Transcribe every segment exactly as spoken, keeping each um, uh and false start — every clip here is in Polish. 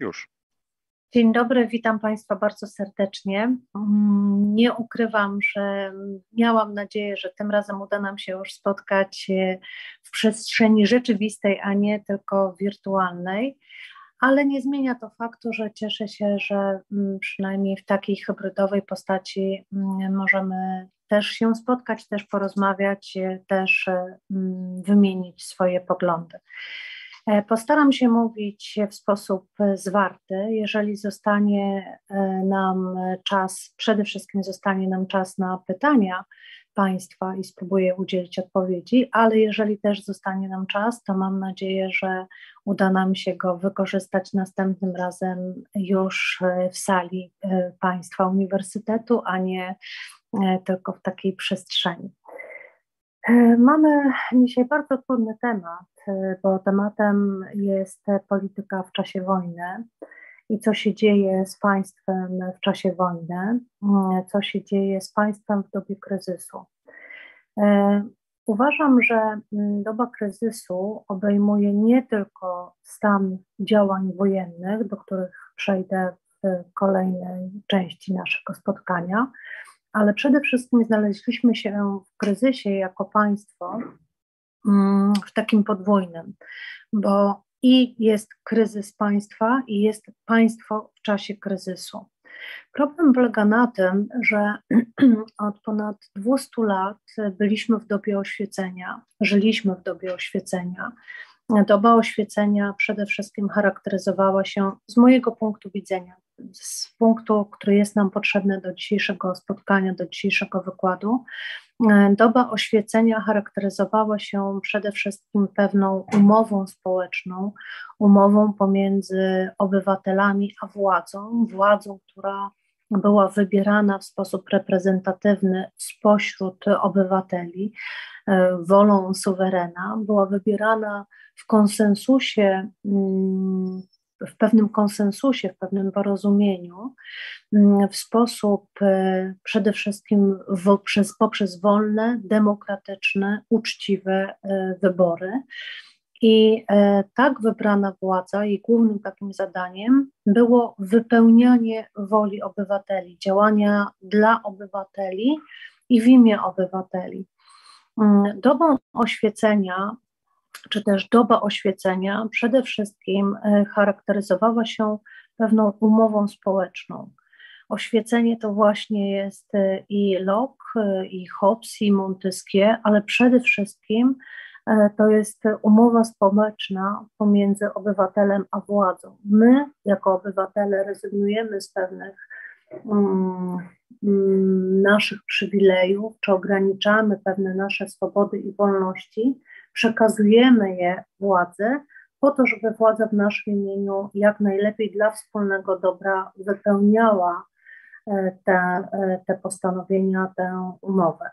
Już. Dzień dobry, witam Państwa bardzo serdecznie. Nie ukrywam, że miałam nadzieję, że tym razem uda nam się już spotkać w przestrzeni rzeczywistej, a nie tylko wirtualnej, ale nie zmienia to faktu, że cieszę się, że przynajmniej w takiej hybrydowej postaci możemy też się spotkać, też porozmawiać, też wymienić swoje poglądy. Postaram się mówić w sposób zwarty. Jeżeli zostanie nam czas, przede wszystkim zostanie nam czas na pytania Państwa i spróbuję udzielić odpowiedzi, ale jeżeli też zostanie nam czas, to mam nadzieję, że uda nam się go wykorzystać następnym razem już w sali Państwa Uniwersytetu, a nie tylko w takiej przestrzeni. Mamy dzisiaj bardzo trudny temat, bo tematem jest polityka w czasie wojny i co się dzieje z państwem w czasie wojny, co się dzieje z państwem w dobie kryzysu. Uważam, że doba kryzysu obejmuje nie tylko stan działań wojennych, do których przejdę w kolejnej części naszego spotkania, ale przede wszystkim znaleźliśmy się w kryzysie jako państwo w takim podwójnym, bo i jest kryzys państwa, i jest państwo w czasie kryzysu. Problem polega na tym, że od ponad dwieście lat byliśmy w dobie oświecenia, żyliśmy w dobie oświecenia. Doba oświecenia przede wszystkim charakteryzowała się z mojego punktu widzenia, z punktu, który jest nam potrzebny do dzisiejszego spotkania, do dzisiejszego wykładu. Doba oświecenia charakteryzowała się przede wszystkim pewną umową społeczną, umową pomiędzy obywatelami a władzą, władzą, która była wybierana w sposób reprezentatywny spośród obywateli, wolą suwerena, była wybierana w konsensusie, w pewnym konsensusie, w pewnym porozumieniu, w sposób przede wszystkim poprzez, poprzez wolne, demokratyczne, uczciwe wybory. I tak wybrana władza, jej głównym takim zadaniem było wypełnianie woli obywateli, działania dla obywateli i w imię obywateli. Dobą oświecenia, czy też doba oświecenia przede wszystkim charakteryzowała się pewną umową społeczną. Oświecenie to właśnie jest i Locke, i Hobbes, i Montesquieu, ale przede wszystkim to jest umowa społeczna pomiędzy obywatelem a władzą. My jako obywatele rezygnujemy z pewnych um, naszych przywilejów, czy ograniczamy pewne nasze swobody i wolności, przekazujemy je władzy po to, żeby władza w naszym imieniu jak najlepiej dla wspólnego dobra wypełniała te, te postanowienia, tę umowę.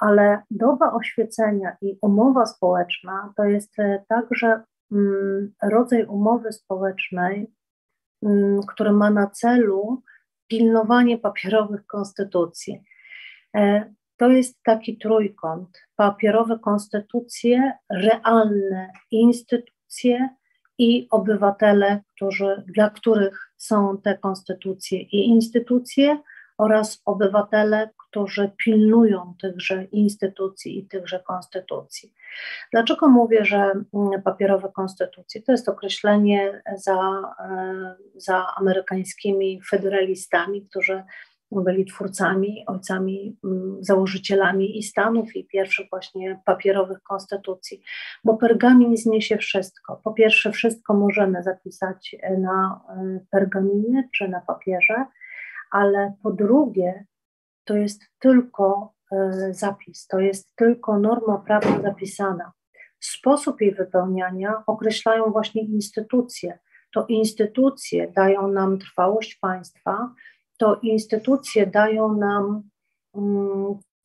Ale doba oświecenia i umowa społeczna to jest także rodzaj umowy społecznej, który ma na celu pilnowanie papierowych konstytucji. To jest taki trójkąt: papierowe konstytucje, realne instytucje i obywatele, którzy, dla których są te konstytucje i instytucje, oraz obywatele, którzy pilnują tychże instytucji i tychże konstytucji. Dlaczego mówię, że papierowe konstytucje? To jest określenie za, za amerykańskimi federalistami, którzy byli twórcami, ojcami, założycielami i stanów, i pierwszych właśnie papierowych konstytucji, bo pergamin zniesie wszystko. Po pierwsze, wszystko możemy zapisać na pergaminie czy na papierze, ale po drugie, to jest tylko zapis, to jest tylko norma prawna zapisana. Sposób jej wypełniania określają właśnie instytucje. To instytucje dają nam trwałość państwa, to instytucje dają nam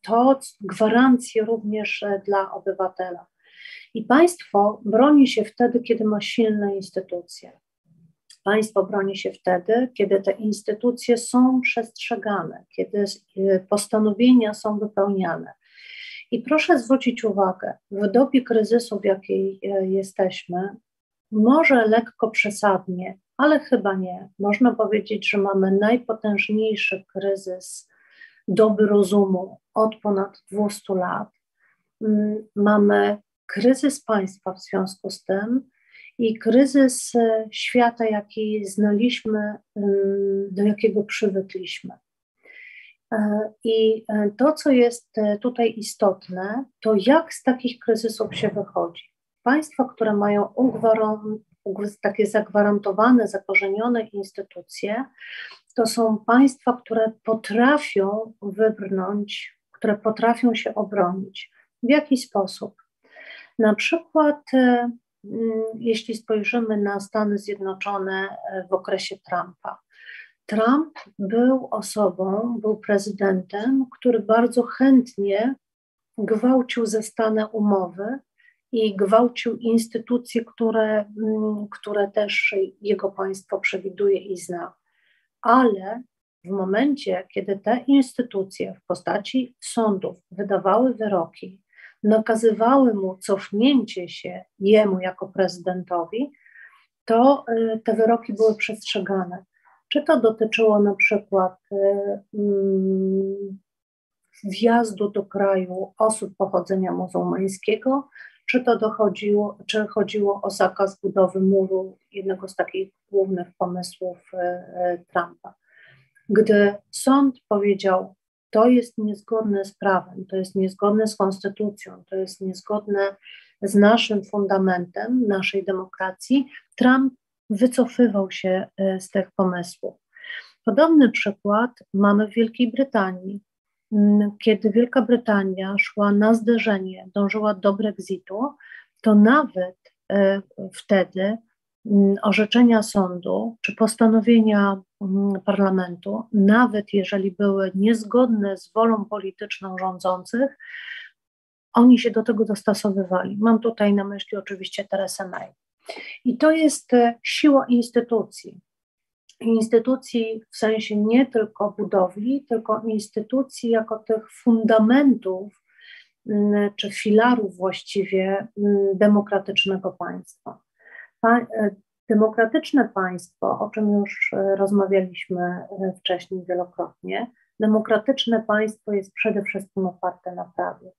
to gwarancję również dla obywatela. I państwo broni się wtedy, kiedy ma silne instytucje. Państwo broni się wtedy, kiedy te instytucje są przestrzegane, kiedy postanowienia są wypełniane. I proszę zwrócić uwagę, w dobie kryzysu, w jakiej jesteśmy, może lekko przesadnie ale chyba nie. Można powiedzieć, że mamy najpotężniejszy kryzys doby rozumu od ponad dwieście lat. Mamy kryzys państwa w związku z tym i kryzys świata, jaki znaliśmy, do jakiego przywykliśmy. I to, co jest tutaj istotne, to jak z takich kryzysów się wychodzi. Państwa, które mają takie zagwarantowane, zakorzenione instytucje, to są państwa, które potrafią wybrnąć, które potrafią się obronić. W jaki sposób? Na przykład, jeśli spojrzymy na Stany Zjednoczone w okresie Trumpa. Trump był osobą, był prezydentem, który bardzo chętnie gwałcił zastane umowy i gwałcił instytucje, które, które też jego państwo przewiduje i zna. Ale w momencie, kiedy te instytucje w postaci sądów wydawały wyroki, nakazywały mu cofnięcie się jemu jako prezydentowi, to te wyroki były przestrzegane. Czy to dotyczyło na przykład wjazdu do kraju osób pochodzenia muzułmańskiego, czy to dochodziło, czy chodziło o zakaz budowy muru, jednego z takich głównych pomysłów Trumpa. Gdy sąd powiedział, to jest niezgodne z prawem, to jest niezgodne z konstytucją, to jest niezgodne z naszym fundamentem, naszej demokracji, Trump wycofywał się z tych pomysłów. Podobny przykład mamy w Wielkiej Brytanii. Kiedy Wielka Brytania szła na zderzenie, dążyła do Brexitu, to nawet wtedy orzeczenia sądu czy postanowienia parlamentu, nawet jeżeli były niezgodne z wolą polityczną rządzących, oni się do tego dostosowywali. Mam tutaj na myśli oczywiście Teresę May. I to jest siła instytucji. Instytucji w sensie nie tylko budowli, tylko instytucji jako tych fundamentów czy filarów właściwie demokratycznego państwa. Pa- demokratyczne państwo, o czym już rozmawialiśmy wcześniej wielokrotnie, demokratyczne państwo jest przede wszystkim oparte na prawie.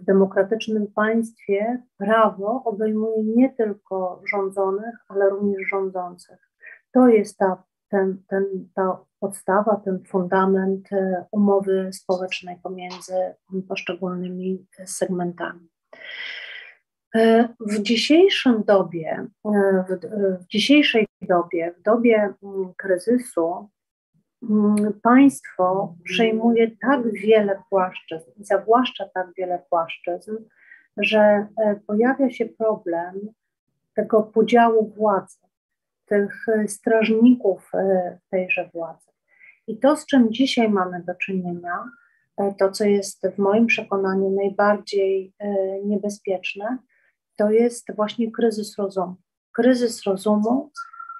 W demokratycznym państwie prawo obejmuje nie tylko rządzonych, ale również rządzących. To jest ta, ten, ten, ta podstawa, ten fundament umowy społecznej pomiędzy poszczególnymi segmentami. W dzisiejszym dobie, w, w dzisiejszej dobie, w dobie kryzysu, państwo przejmuje tak wiele płaszczyzn i zawłaszcza tak wiele płaszczyzn, że pojawia się problem tego podziału władzy, tych strażników tejże władzy. I to, z czym dzisiaj mamy do czynienia, to co jest w moim przekonaniu najbardziej niebezpieczne, to jest właśnie kryzys rozumu. Kryzys rozumu,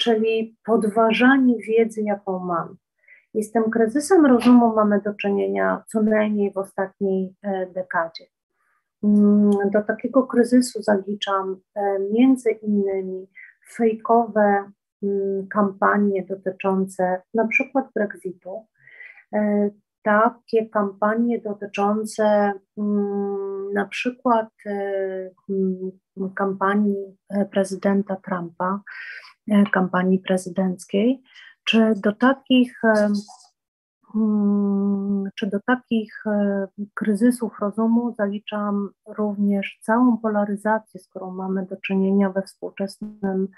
czyli podważanie wiedzy, jaką mamy. I z tym kryzysem rozumu mamy do czynienia co najmniej w ostatniej dekadzie. Do takiego kryzysu zaliczam między innymi fejkowe kampanie dotyczące na przykład Brexitu, takie kampanie dotyczące na przykład kampanii prezydenta Trumpa, kampanii prezydenckiej, Czy do, takich, czy do takich kryzysów rozumu zaliczam również całą polaryzację, z którą mamy do czynienia we współczesnym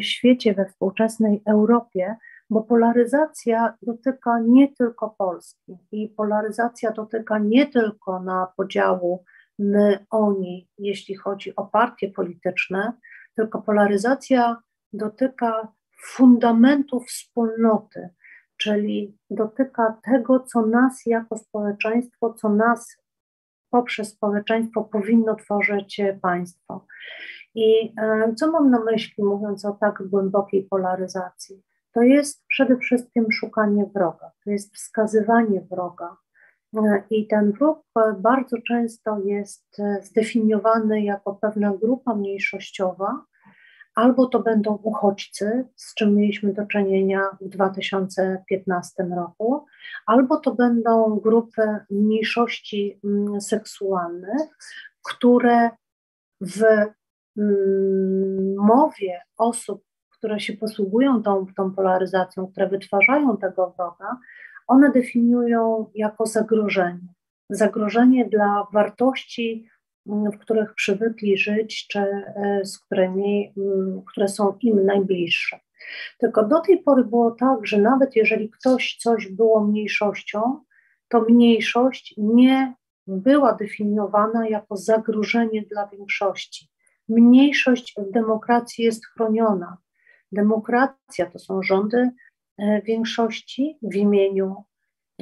świecie, we współczesnej Europie, bo polaryzacja dotyka nie tylko Polski i polaryzacja dotyka nie tylko na podziału my, oni, jeśli chodzi o partie polityczne, tylko polaryzacja dotyka fundamentów wspólnoty, czyli dotyka tego, co nas jako społeczeństwo, co nas poprzez społeczeństwo powinno tworzyć państwo. I co mam na myśli, mówiąc o tak głębokiej polaryzacji? To jest przede wszystkim szukanie wroga, to jest wskazywanie wroga. I ten wróg bardzo często jest zdefiniowany jako pewna grupa mniejszościowa, albo to będą uchodźcy, z czym mieliśmy do czynienia w dwa tysiące piętnastym roku, albo to będą grupy mniejszości seksualnych, które w mowie osób, które się posługują tą, tą polaryzacją, które wytwarzają tego wroga, one definiują jako zagrożenie. Zagrożenie dla wartości, w których przywykli żyć, czy z którymi, które są im najbliższe. Tylko do tej pory było tak, że nawet jeżeli ktoś coś było mniejszością, to mniejszość nie była definiowana jako zagrożenie dla większości. Mniejszość w demokracji jest chroniona. Demokracja to są rządy większości w imieniu,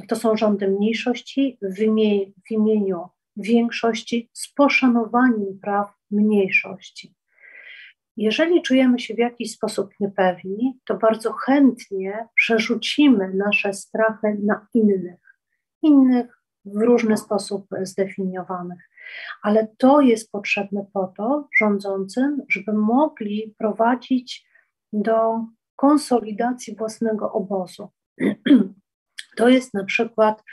to są rządy mniejszości w imieniu, w imieniu większości z poszanowaniem praw mniejszości. Jeżeli czujemy się w jakiś sposób niepewni, to bardzo chętnie przerzucimy nasze strachy na innych, innych w różny sposób zdefiniowanych. Ale to jest potrzebne po to rządzącym, żeby mogli prowadzić do konsolidacji własnego obozu. To jest na przykład,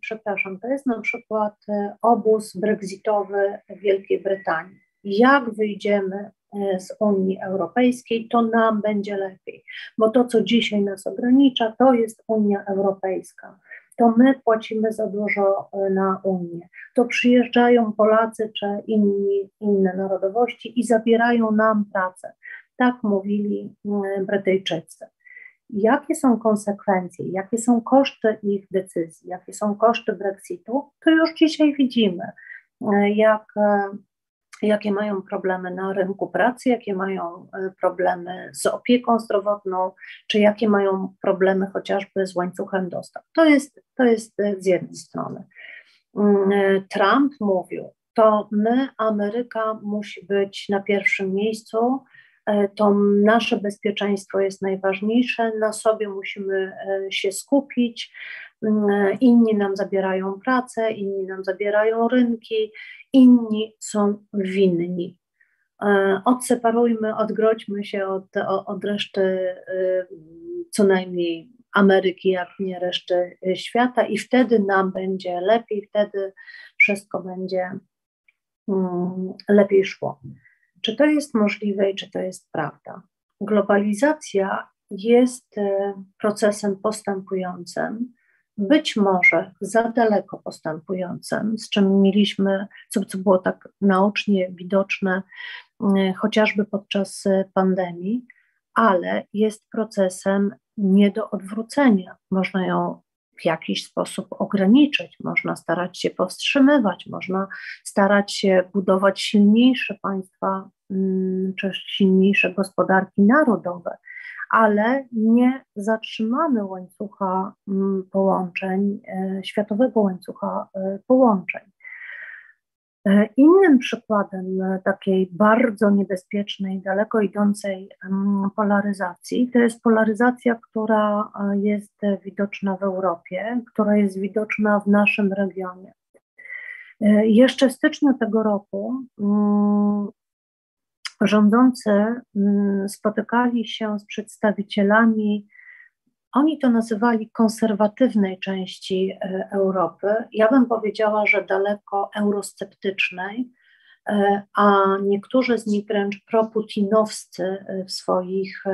przepraszam, to jest na przykład obóz brexitowy w Wielkiej Brytanii. Jak wyjdziemy z Unii Europejskiej, to nam będzie lepiej, bo to, co dzisiaj nas ogranicza, to jest Unia Europejska. To my płacimy za dużo na Unię. To przyjeżdżają Polacy czy inni, inne narodowości i zabierają nam pracę. Tak mówili Brytyjczycy. Jakie są konsekwencje, jakie są koszty ich decyzji, jakie są koszty Brexitu, to już dzisiaj widzimy, jak, jakie mają problemy na rynku pracy, jakie mają problemy z opieką zdrowotną, czy jakie mają problemy chociażby z łańcuchem dostaw. To jest, to jest z jednej strony. Trump mówił, to my, Ameryka, musi być na pierwszym miejscu, to nasze bezpieczeństwo jest najważniejsze, na sobie musimy się skupić, inni nam zabierają pracę, inni nam zabierają rynki, inni są winni. Odseparujmy, odgrodźmy się od, od reszty co najmniej Ameryki, jak nie reszty świata i wtedy nam będzie lepiej, wtedy wszystko będzie lepiej szło. Czy to jest możliwe i czy to jest prawda? Globalizacja jest procesem postępującym, być może za daleko postępującym, z czym mieliśmy, co, co było tak naocznie widoczne chociażby podczas pandemii, ale jest procesem nie do odwrócenia. Można ją w jakiś sposób ograniczyć, można starać się powstrzymywać, można starać się budować silniejsze państwa czy silniejsze gospodarki narodowe, ale nie zatrzymamy łańcucha połączeń, światowego łańcucha połączeń. Innym przykładem takiej bardzo niebezpiecznej, daleko idącej polaryzacji to jest polaryzacja, która jest widoczna w Europie, która jest widoczna w naszym regionie. Jeszcze w styczniu tego roku rządzący spotykali się z przedstawicielami, oni to nazywali konserwatywnej części Europy. Ja bym powiedziała, że daleko eurosceptycznej, a niektórzy z nich wręcz proputinowscy w swoich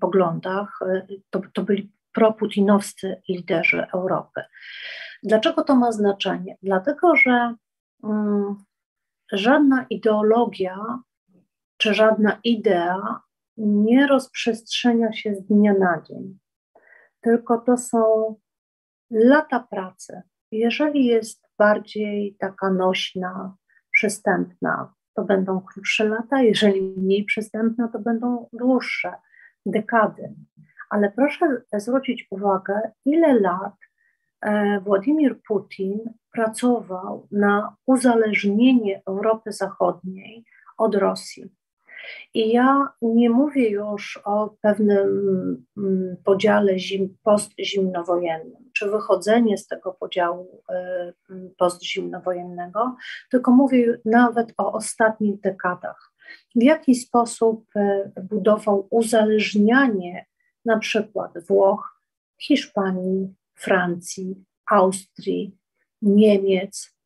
poglądach. To, to byli proputinowscy liderzy Europy. Dlaczego to ma znaczenie? Dlatego, że żadna ideologia czy żadna idea nie rozprzestrzenia się z dnia na dzień, tylko to są lata pracy. Jeżeli jest bardziej taka nośna, przystępna, to będą krótsze lata, jeżeli mniej przystępna, to będą dłuższe, dekady. Ale proszę zwrócić uwagę, ile lat Władimir Putin pracował na uzależnienie Europy Zachodniej od Rosji. I ja nie mówię już o pewnym podziale zim, postzimnowojennym, czy wychodzenie z tego podziału postzimnowojennego, tylko mówię nawet o ostatnich dekadach. w jaki sposób budował uzależnianie na przykład Włoch, Hiszpanii, Francji, Austrii, Niemiec,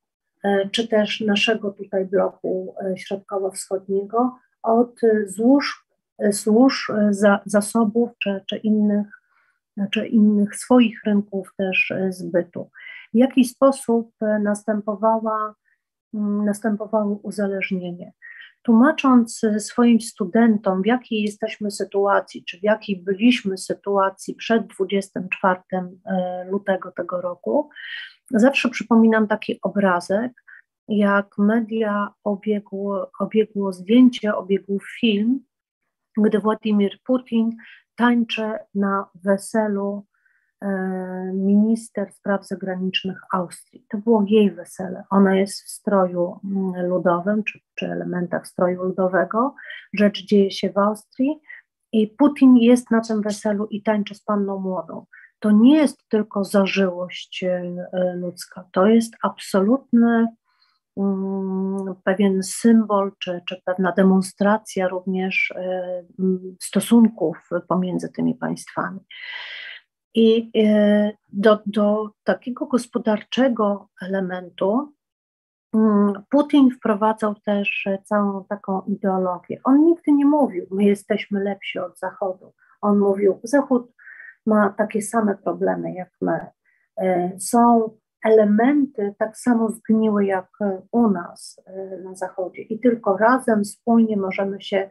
czy też naszego tutaj bloku środkowo-wschodniego od złóż, złóż zasobów czy, czy, innych, czy innych swoich rynków też zbytu. W jaki sposób następowała, następowało uzależnienie. Tłumacząc swoim studentom, w jakiej jesteśmy sytuacji, czy w jakiej byliśmy sytuacji przed dwudziestego czwartego lutego tego roku, zawsze przypominam taki obrazek, jak media obiegło, obiegło zdjęcie, obiegł film, gdy Władimir Putin tańczy na weselu minister spraw zagranicznych Austrii. To było jej wesele. Ona jest w stroju ludowym, czy, czy elementach stroju ludowego. Rzecz dzieje się w Austrii i Putin jest na tym weselu i tańczy z panną młodą. To nie jest tylko zażyłość ludzka, to jest absolutny um, pewien symbol, czy, czy pewna demonstracja również um, stosunków pomiędzy tymi państwami. I do, do takiego gospodarczego elementu Putin wprowadzał też całą taką ideologię. On nigdy nie mówił, my jesteśmy lepsi od Zachodu. On mówił, Zachód ma takie same problemy jak my. Są elementy tak samo zgniłe jak u nas na Zachodzie i tylko razem, wspólnie możemy się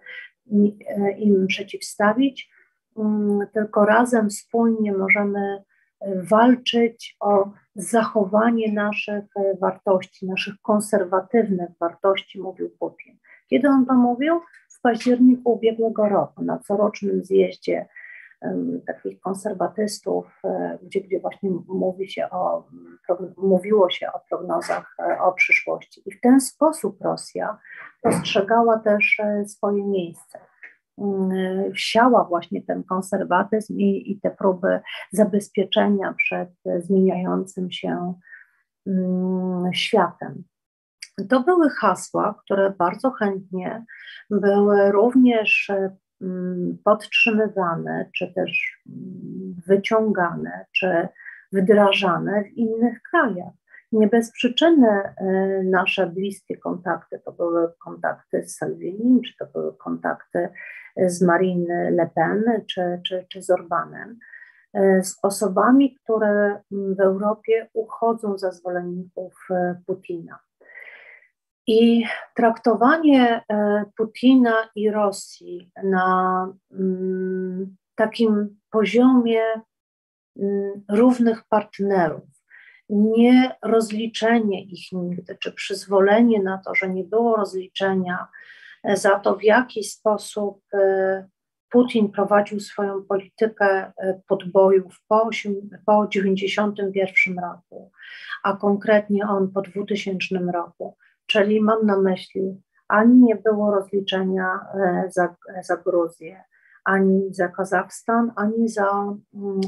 im przeciwstawić. Tylko razem, wspólnie możemy walczyć o zachowanie naszych wartości, naszych konserwatywnych wartości, mówił Putin. Kiedy on to mówił? W październiku ubiegłego roku, na corocznym zjeździe um, takich konserwatystów, gdzie, gdzie właśnie mówi się o, mówiło się o prognozach o przyszłości. I w ten sposób Rosja postrzegała też swoje miejsce. Wsiała właśnie ten konserwatyzm i, i te próby zabezpieczenia przed zmieniającym się mm, światem. To były hasła, które bardzo chętnie były również mm, podtrzymywane, czy też mm, wyciągane, czy wdrażane w innych krajach. Nie bez przyczyny nasze bliskie kontakty, to były kontakty z Salvinim, czy to były kontakty z Marine Le Pen, czy, czy, czy z Orbánem, z osobami, które w Europie uchodzą za zwolenników Putina. I traktowanie Putina i Rosji na takim poziomie równych partnerów, nie rozliczenie ich nigdy, czy przyzwolenie na to, że nie było rozliczenia za to, w jaki sposób Putin prowadził swoją politykę podbojów po dziewięćdziesiątym pierwszym roku, a konkretnie on po dwutysięcznym roku. Czyli mam na myśli, ani nie było rozliczenia za, za Gruzję, ani za Kazachstan, ani za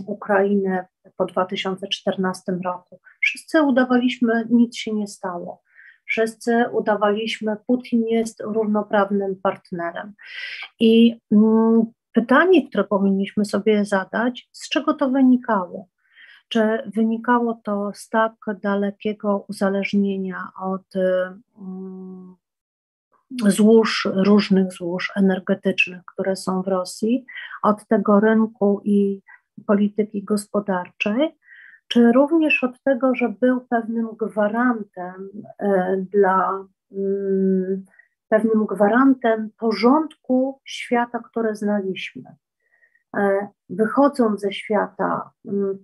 Ukrainę po dwa tysiące czternastym roku. Wszyscy udawaliśmy, nic się nie stało. Wszyscy udawaliśmy, Putin jest równoprawnym partnerem. I pytanie, które powinniśmy sobie zadać, z czego to wynikało? Czy wynikało to z tak dalekiego uzależnienia od um, złóż, różnych złóż energetycznych, które są w Rosji, od tego rynku i polityki gospodarczej, czy również od tego, że był pewnym gwarantem dla, pewnym gwarantem porządku świata, który znaliśmy. Wychodząc ze świata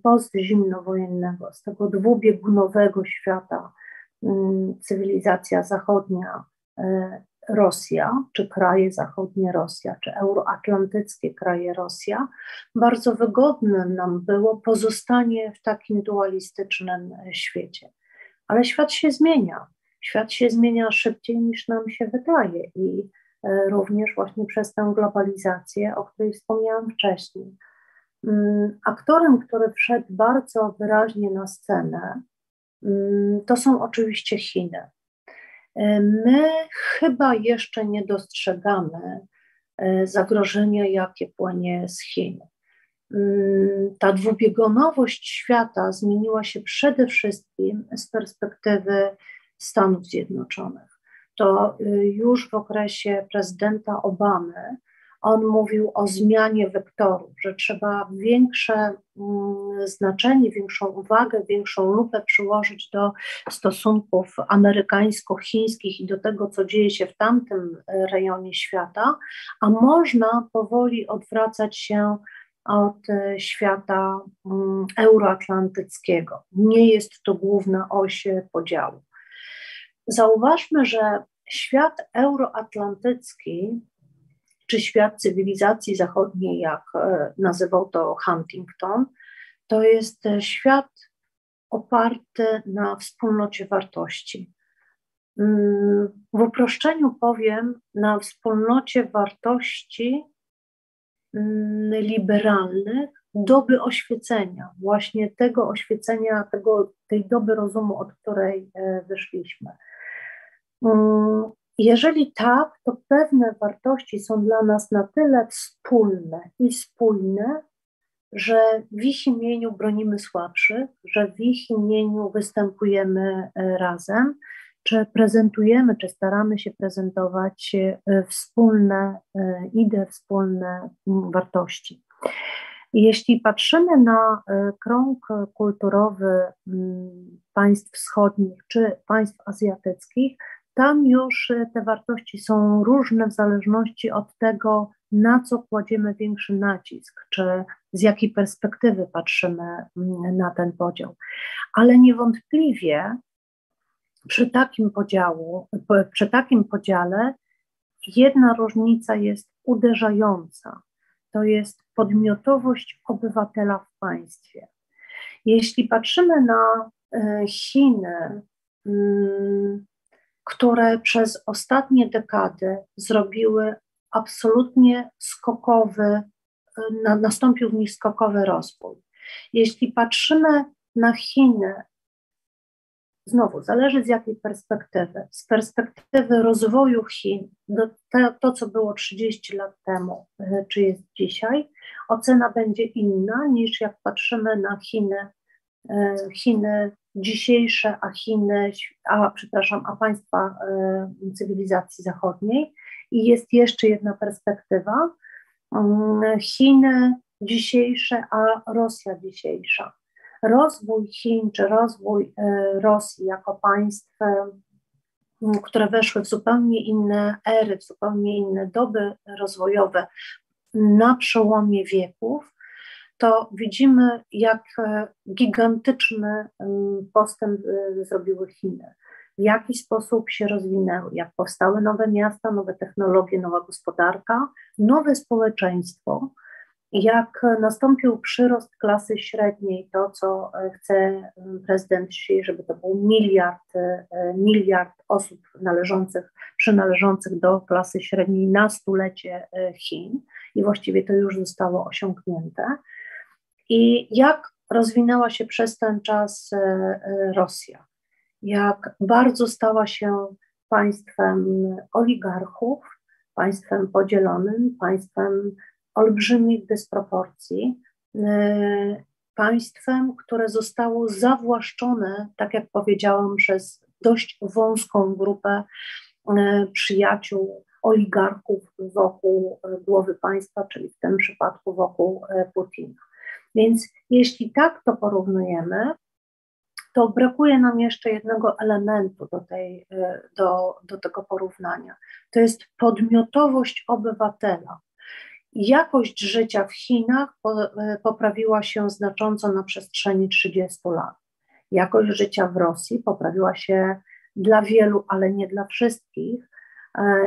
postzimnowojennego, z tego dwubiegunowego świata, cywilizacja zachodnia, Rosja, czy kraje zachodnie Rosja, czy euroatlantyckie kraje Rosja, bardzo wygodne nam było pozostanie w takim dualistycznym świecie. Ale świat się zmienia. Świat się zmienia szybciej niż nam się wydaje i również właśnie przez tę globalizację, o której wspomniałam wcześniej. Aktorem, który wszedł bardzo wyraźnie na scenę, to są oczywiście Chiny. My chyba jeszcze nie dostrzegamy zagrożenia, jakie płynie z Chin. Ta dwubiegunowość świata zmieniła się przede wszystkim z perspektywy Stanów Zjednoczonych. To już w okresie prezydenta Obamy on mówił o zmianie wektorów, że trzeba większe znaczenie, większą uwagę, większą lupę przyłożyć do stosunków amerykańsko-chińskich i do tego, co dzieje się w tamtym rejonie świata, a można powoli odwracać się od świata euroatlantyckiego. Nie jest to główna oś podziału. Zauważmy, że świat euroatlantycki, czy świat cywilizacji zachodniej, jak nazywał to Huntington, to jest świat oparty na wspólnocie wartości. W uproszczeniu powiem, na wspólnocie wartości liberalnych doby oświecenia, właśnie tego oświecenia, tego, tej doby rozumu, od której wyszliśmy. Jeżeli tak, to pewne wartości są dla nas na tyle wspólne i spójne, że w ich imieniu bronimy słabszych, że w ich imieniu występujemy razem, czy prezentujemy, czy staramy się prezentować wspólne idee, wspólne wartości. Jeśli patrzymy na krąg kulturowy państw wschodnich czy państw azjatyckich, tam już te wartości są różne w zależności od tego, na co kładziemy większy nacisk, czy z jakiej perspektywy patrzymy na ten podział. Ale niewątpliwie przy takim podziału, przy takim podziale jedna różnica jest uderzająca. To jest podmiotowość obywatela w państwie. Jeśli patrzymy na Chiny, które przez ostatnie dekady zrobiły absolutnie skokowy, nastąpił w nich skokowy rozwój. Jeśli patrzymy na Chiny, znowu zależy z jakiej perspektywy, z perspektywy rozwoju Chin, do te, to co było trzydzieści lat temu, czy jest dzisiaj, ocena będzie inna niż jak patrzymy na Chiny, Chiny dzisiejsze, a Chiny, a przepraszam, a państwa cywilizacji zachodniej. I jest jeszcze jedna perspektywa, Chiny dzisiejsze, a Rosja dzisiejsza. Rozwój Chin czy rozwój Rosji jako państw, które weszły w zupełnie inne ery, w zupełnie inne doby rozwojowe na przełomie wieków, to widzimy, jak gigantyczny postęp zrobiły Chiny, w jaki sposób się rozwinęły, jak powstały nowe miasta, nowe technologie, nowa gospodarka, nowe społeczeństwo, jak nastąpił przyrost klasy średniej, to co chce prezydent Xi, żeby to był miliard, miliard osób należących, przynależących do klasy średniej na stulecie Chin i właściwie to już zostało osiągnięte. I jak rozwinęła się przez ten czas Rosja, jak bardzo stała się państwem oligarchów, państwem podzielonym, państwem olbrzymich dysproporcji, państwem, które zostało zawłaszczone, tak jak powiedziałam, przez dość wąską grupę przyjaciół, oligarchów wokół głowy państwa, czyli w tym przypadku wokół Putina. Więc jeśli tak to porównujemy, to brakuje nam jeszcze jednego elementu do, tej, do, do tego porównania. To jest podmiotowość obywatela. Jakość życia w Chinach poprawiła się znacząco na przestrzeni trzydziestu lat. Jakość życia w Rosji poprawiła się dla wielu, ale nie dla wszystkich.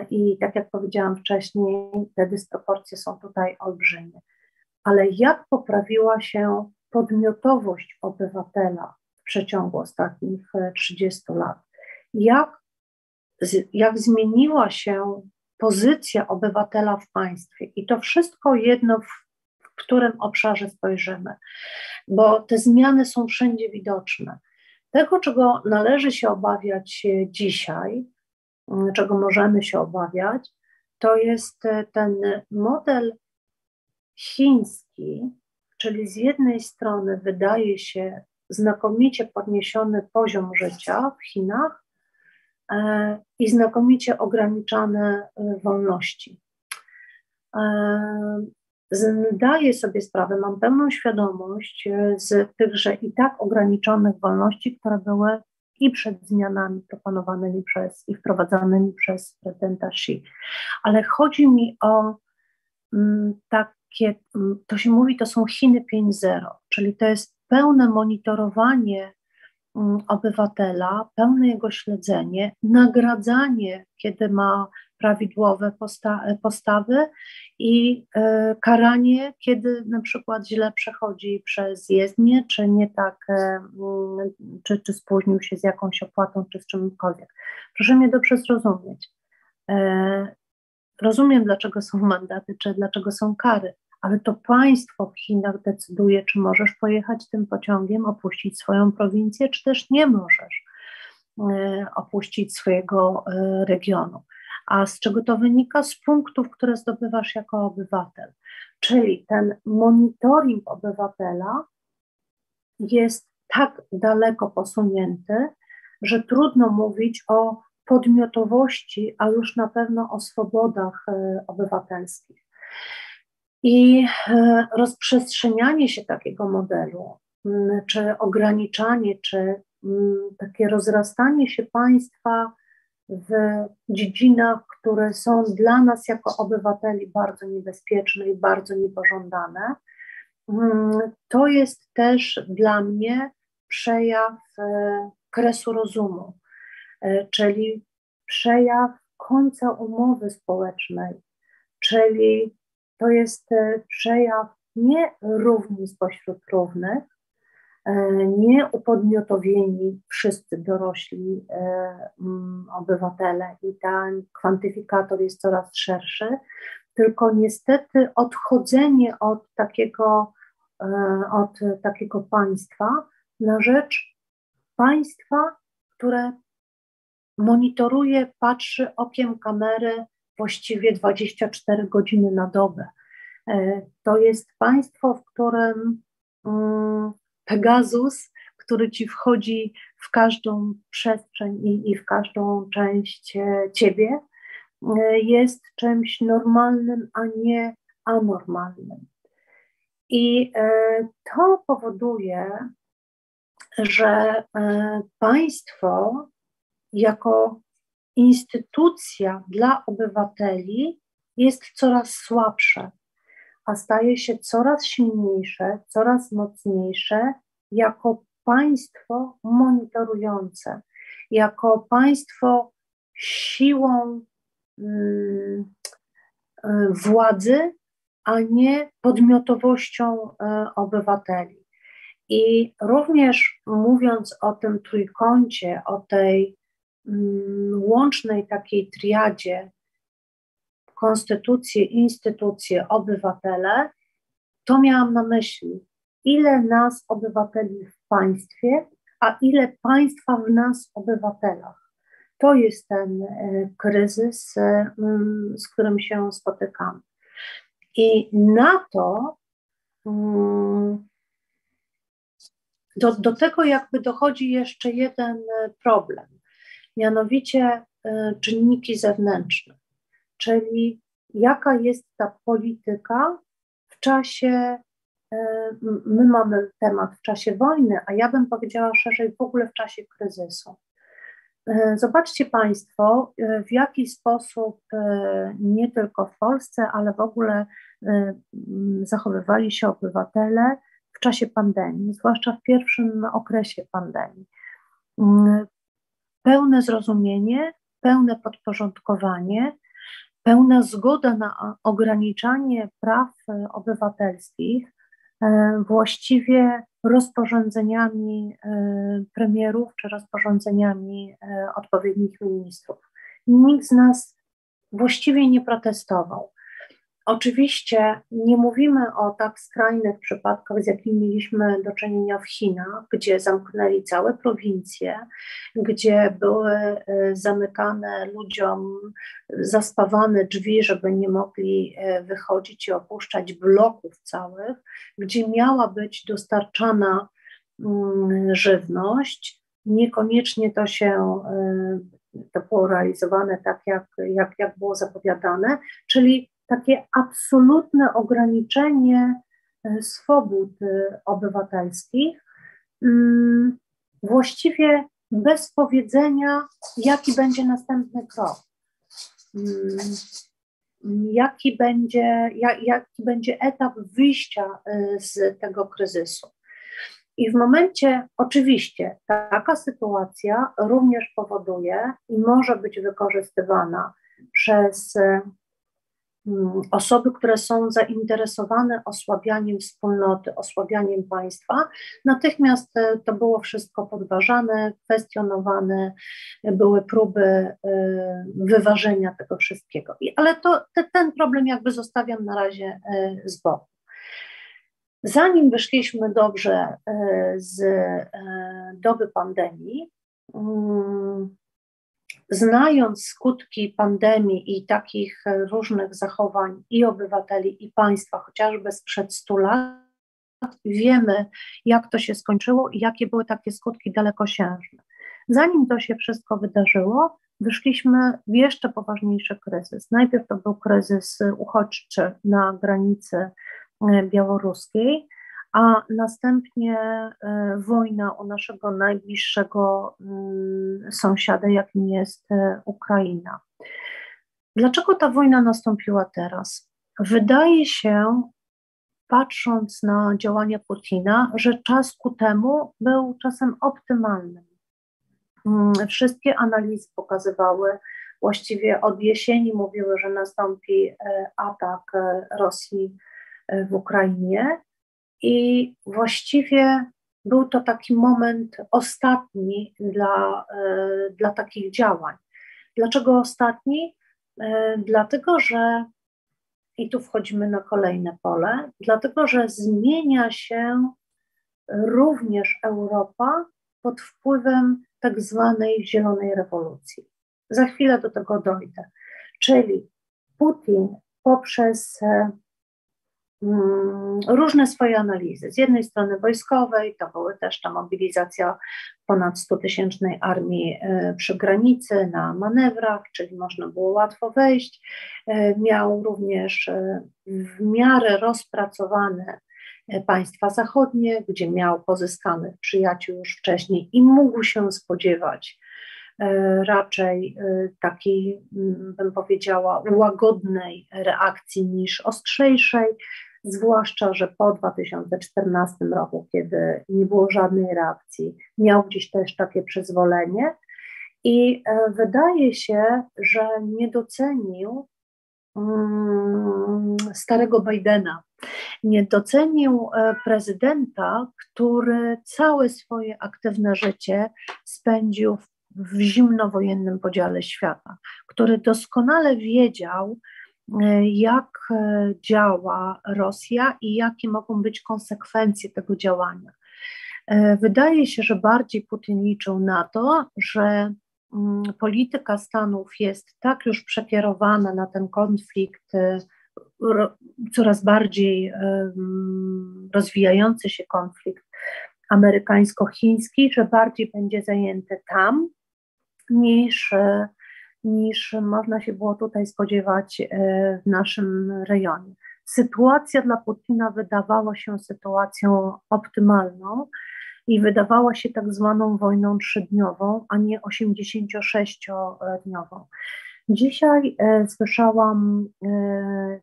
I tak jak powiedziałam wcześniej, te dysproporcje są tutaj olbrzymie. Ale jak poprawiła się podmiotowość obywatela w przeciągu ostatnich trzydziestu lat? Jak, jak zmieniła się pozycja obywatela w państwie? I to wszystko jedno, w którym obszarze spojrzymy, bo te zmiany są wszędzie widoczne. Tego, czego należy się obawiać dzisiaj, czego możemy się obawiać, to jest ten model chiński, czyli z jednej strony wydaje się znakomicie podniesiony poziom życia w Chinach i znakomicie ograniczane wolności. Zdaję sobie sprawę, mam pełną świadomość z tychże i tak ograniczonych wolności, które były i przed zmianami proponowanymi przez i wprowadzanymi przez prezydenta Xi. Ale chodzi mi o m, takie, m, to się mówi, to są Chiny pięć zero, czyli to jest pełne monitorowanie m, obywatela, pełne jego śledzenie, nagradzanie, kiedy ma prawidłowe posta- postawy i y, karanie, kiedy na przykład źle przechodzi przez jezdnię, czy nie tak, y, czy, czy spóźnił się z jakąś opłatą, czy z czymkolwiek. Proszę mnie dobrze zrozumieć. Y, rozumiem, dlaczego są mandaty, czy dlaczego są kary, ale to państwo w Chinach decyduje, czy możesz pojechać tym pociągiem, opuścić swoją prowincję, czy też nie możesz y, opuścić swojego y, regionu. A z czego to wynika? Z punktów, które zdobywasz jako obywatel. Czyli ten monitoring obywatela jest tak daleko posunięty, że trudno mówić o podmiotowości, a już na pewno o swobodach obywatelskich. I rozprzestrzenianie się takiego modelu, czy ograniczanie, czy takie rozrastanie się państwa w dziedzinach, które są dla nas jako obywateli bardzo niebezpieczne i bardzo niepożądane, to jest też dla mnie przejaw kresu rozumu, czyli przejaw końca umowy społecznej, czyli to jest przejaw nie równi spośród równych, nie upodmiotowieni wszyscy dorośli obywatele i ten kwantyfikator jest coraz szerszy, tylko niestety odchodzenie od takiego, od takiego państwa na rzecz państwa, które monitoruje, patrzy okiem kamery właściwie dwadzieścia cztery godziny na dobę. To jest państwo, w którym Pegasus, który ci wchodzi w każdą przestrzeń i, i w każdą część ciebie, jest czymś normalnym, a nie anormalnym. I to powoduje, że państwo jako instytucja dla obywateli jest coraz słabsze, a staje się coraz silniejsze, coraz mocniejsze jako państwo monitorujące, jako państwo siłą mm, władzy, a nie podmiotowością y, obywateli. I również mówiąc o tym trójkącie, o tej mm, łącznej takiej triadzie, konstytucje, instytucje, obywatele, to miałam na myśli, ile nas obywateli w państwie, a ile państwa w nas obywatelach. To jest ten y, kryzys, y, y, z którym się spotykamy. I na to, y, do, do tego jakby dochodzi jeszcze jeden problem, mianowicie y, czynniki zewnętrzne. Czyli jaka jest ta polityka w czasie, my mamy temat w czasie wojny, a ja bym powiedziała szerzej w ogóle w czasie kryzysu. Zobaczcie Państwo, w jaki sposób nie tylko w Polsce, ale w ogóle zachowywali się obywatele w czasie pandemii, zwłaszcza w pierwszym okresie pandemii. Pełne zrozumienie, pełne podporządkowanie, pełna zgoda na ograniczanie praw obywatelskich właściwie rozporządzeniami premierów czy rozporządzeniami odpowiednich ministrów. Nikt z nas właściwie nie protestował. Oczywiście nie mówimy o tak skrajnych przypadkach, z jakimi mieliśmy do czynienia w Chinach, gdzie zamknęli całe prowincje, gdzie były zamykane ludziom, zaspawane drzwi, żeby nie mogli wychodzić i opuszczać bloków całych, gdzie miała być dostarczana żywność. Niekoniecznie to się to było realizowane tak, jak, jak, jak było zapowiadane, czyli takie absolutne ograniczenie swobód obywatelskich, właściwie bez powiedzenia, jaki będzie następny krok, jaki będzie, jak, jaki będzie etap wyjścia z tego kryzysu. I w momencie, oczywiście, taka sytuacja również powoduje i może być wykorzystywana przez osoby, które są zainteresowane osłabianiem wspólnoty, osłabianiem państwa. Natychmiast to było wszystko podważane, kwestionowane, były próby wyważenia tego wszystkiego. I, ale to, te, ten problem jakby zostawiam na razie z boku. Zanim wyszliśmy dobrze z doby pandemii, znając skutki pandemii i takich różnych zachowań i obywateli, i państwa, chociażby sprzed stu lat, wiemy, jak to się skończyło i jakie były takie skutki dalekosiężne. Zanim to się wszystko wydarzyło, wyszliśmy w jeszcze poważniejszy kryzys. Najpierw to był kryzys uchodźczy na granicy białoruskiej, a następnie wojna u naszego najbliższego sąsiada, jakim jest Ukraina. Dlaczego ta wojna nastąpiła teraz? Wydaje się, patrząc na działania Putina, że czas ku temu był czasem optymalnym. Wszystkie analizy pokazywały, właściwie od jesieni mówiły, że nastąpi atak Rosji w Ukrainie i właściwie był to taki moment ostatni dla, dla takich działań. Dlaczego ostatni? Dlatego, że, i tu wchodzimy na kolejne pole, dlatego, że zmienia się również Europa pod wpływem tak zwanej zielonej rewolucji. Za chwilę do tego dojdę. Czyli Putin poprzez różne swoje analizy. Z jednej strony wojskowej, to były też ta mobilizacja ponad stutysięcznej armii przy granicy na manewrach, czyli można było łatwo wejść. Miał również w miarę rozpracowane państwa zachodnie, gdzie miał pozyskanych przyjaciół już wcześniej i mógł się spodziewać raczej takiej, bym powiedziała, łagodnej reakcji niż ostrzejszej, zwłaszcza, że po dwa tysiące czternastym roku, kiedy nie było żadnej reakcji, miał gdzieś też takie przyzwolenie i wydaje się, że nie docenił um, starego Bidena, nie docenił prezydenta, który całe swoje aktywne życie spędził w w zimnowojennym podziale świata, który doskonale wiedział, jak działa Rosja i jakie mogą być konsekwencje tego działania. Wydaje się, że bardziej Putin liczył na to, że polityka Stanów jest tak już przekierowana na ten konflikt, coraz bardziej rozwijający się konflikt amerykańsko-chiński, że bardziej będzie zajęty tam, niż, niż można się było tutaj spodziewać w naszym rejonie. Sytuacja dla Putina wydawała się sytuacją optymalną i wydawała się tak zwaną wojną trzydniową, a nie osiemdziesięciosześciodniową. Dzisiaj e, słyszałam e,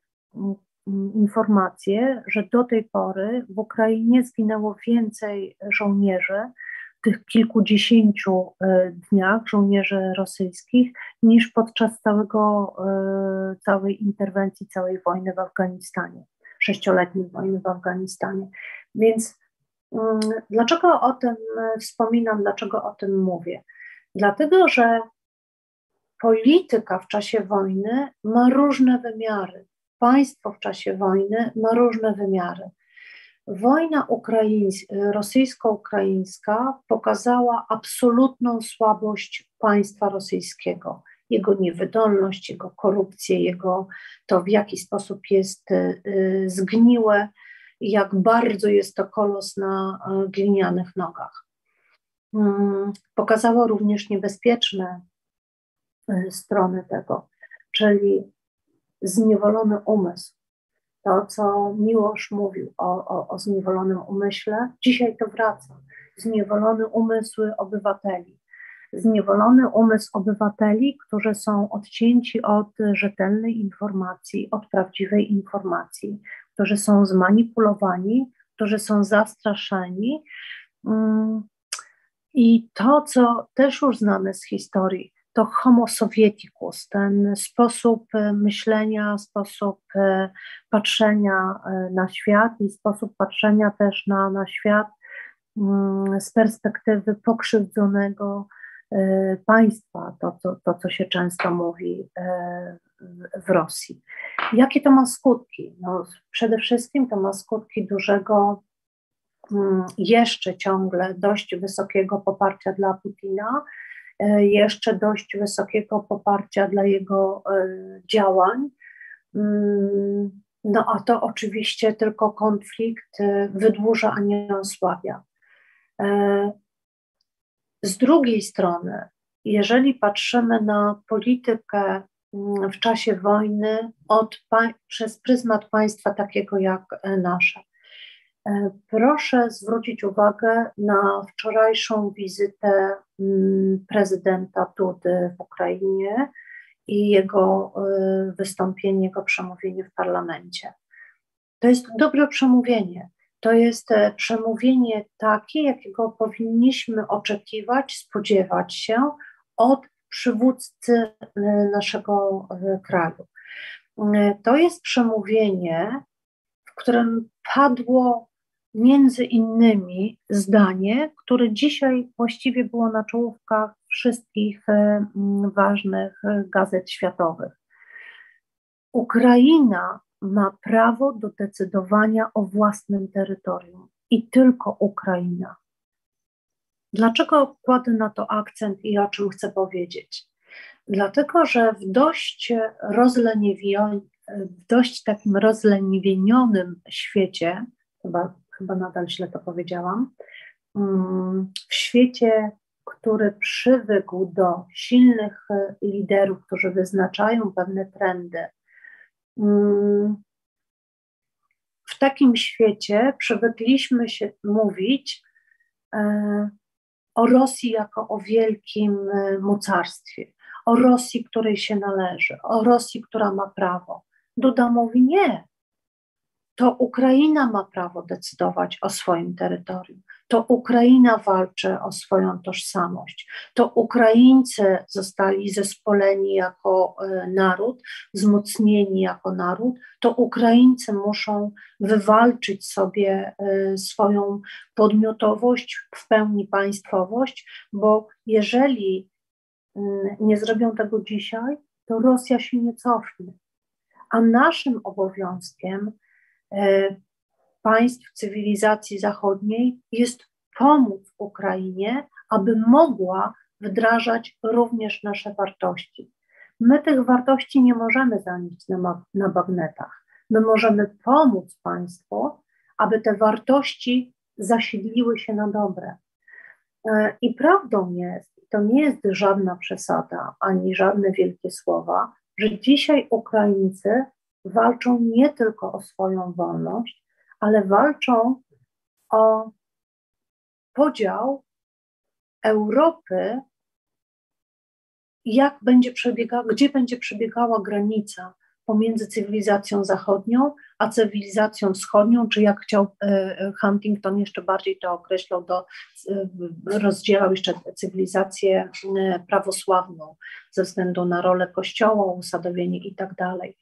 informację, że do tej pory w Ukrainie zginęło więcej żołnierzy w tych kilkudziesięciu dniach, żołnierzy rosyjskich, niż podczas całego, całej interwencji, całej wojny w Afganistanie, sześcioletniej wojny w Afganistanie. Więc um, dlaczego o tym wspominam, dlaczego o tym mówię? Dlatego, że polityka w czasie wojny ma różne wymiary. państwo w czasie wojny ma różne wymiary. Wojna rosyjsko-ukraińska pokazała absolutną słabość państwa rosyjskiego, jego niewydolność, jego korupcję, jego to, w jaki sposób jest zgniłe, jak bardzo jest to kolos na glinianych nogach. Pokazała również niebezpieczne strony tego, czyli zniewolony umysł. To, co Miłosz mówił o, o, o zniewolonym umyśle, dzisiaj to wraca. Zniewolone umysły obywateli. Zniewolony umysł obywateli, którzy są odcięci od rzetelnej informacji, od prawdziwej informacji, którzy są zmanipulowani, którzy są zastraszeni. I to, co też już znane z historii, to homo sovieticus, ten sposób myślenia, sposób patrzenia na świat i sposób patrzenia też na, na świat z perspektywy pokrzywdzonego państwa, to, to, to co się często mówi w Rosji. Jakie to ma skutki? No, przede wszystkim to ma skutki dużego, jeszcze ciągle dość wysokiego poparcia dla Putina, jeszcze dość wysokiego poparcia dla jego działań. No a to oczywiście tylko konflikt wydłuża, a nie osłabia. Z drugiej strony, jeżeli patrzymy na politykę w czasie wojny od, przez pryzmat państwa takiego jak nasze, proszę zwrócić uwagę na wczorajszą wizytę prezydenta Dudy w Ukrainie i jego wystąpienie, jego przemówienie w parlamencie. To jest dobre przemówienie. To jest przemówienie takie, jakiego powinniśmy oczekiwać, spodziewać się od przywódcy naszego kraju. To jest przemówienie, w którym padło między innymi zdanie, które dzisiaj właściwie było na czołówkach wszystkich ważnych gazet światowych. Ukraina ma prawo do decydowania o własnym terytorium i tylko Ukraina. Dlaczego kładę na to akcent i o czym chcę powiedzieć? Dlatego, że w dość rozleniwionym, w dość takim rozleniwienionym świecie, chyba, chyba nadal źle to powiedziałam, w świecie, który przywykł do silnych liderów, którzy wyznaczają pewne trendy, w takim świecie przywykliśmy się mówić o Rosji jako o wielkim mocarstwie, o Rosji, której się należy, o Rosji, która ma prawo. Duda mówi nie. To Ukraina ma prawo decydować o swoim terytorium. To Ukraina walczy o swoją tożsamość. To Ukraińcy zostali zespoleni jako naród, wzmocnieni jako naród. To Ukraińcy muszą wywalczyć sobie swoją podmiotowość, w pełni państwowość, bo jeżeli nie zrobią tego dzisiaj, to Rosja się nie cofnie. A naszym obowiązkiem państw cywilizacji zachodniej jest pomóc Ukrainie, aby mogła wdrażać również nasze wartości. My tych wartości nie możemy zanieść na, na bagnetach. My możemy pomóc państwu, aby te wartości zasiliły się na dobre. I prawdą jest, to nie jest żadna przesada, ani żadne wielkie słowa, że dzisiaj Ukraińcy walczą nie tylko o swoją wolność, ale walczą o podział Europy, jak będzie przebiegała, gdzie będzie przebiegała granica pomiędzy cywilizacją zachodnią a cywilizacją wschodnią, czy jak chciał Huntington jeszcze bardziej to określał, do, rozdzielał jeszcze cywilizację prawosławną ze względu na rolę kościoła, usadowienie i tak dalej.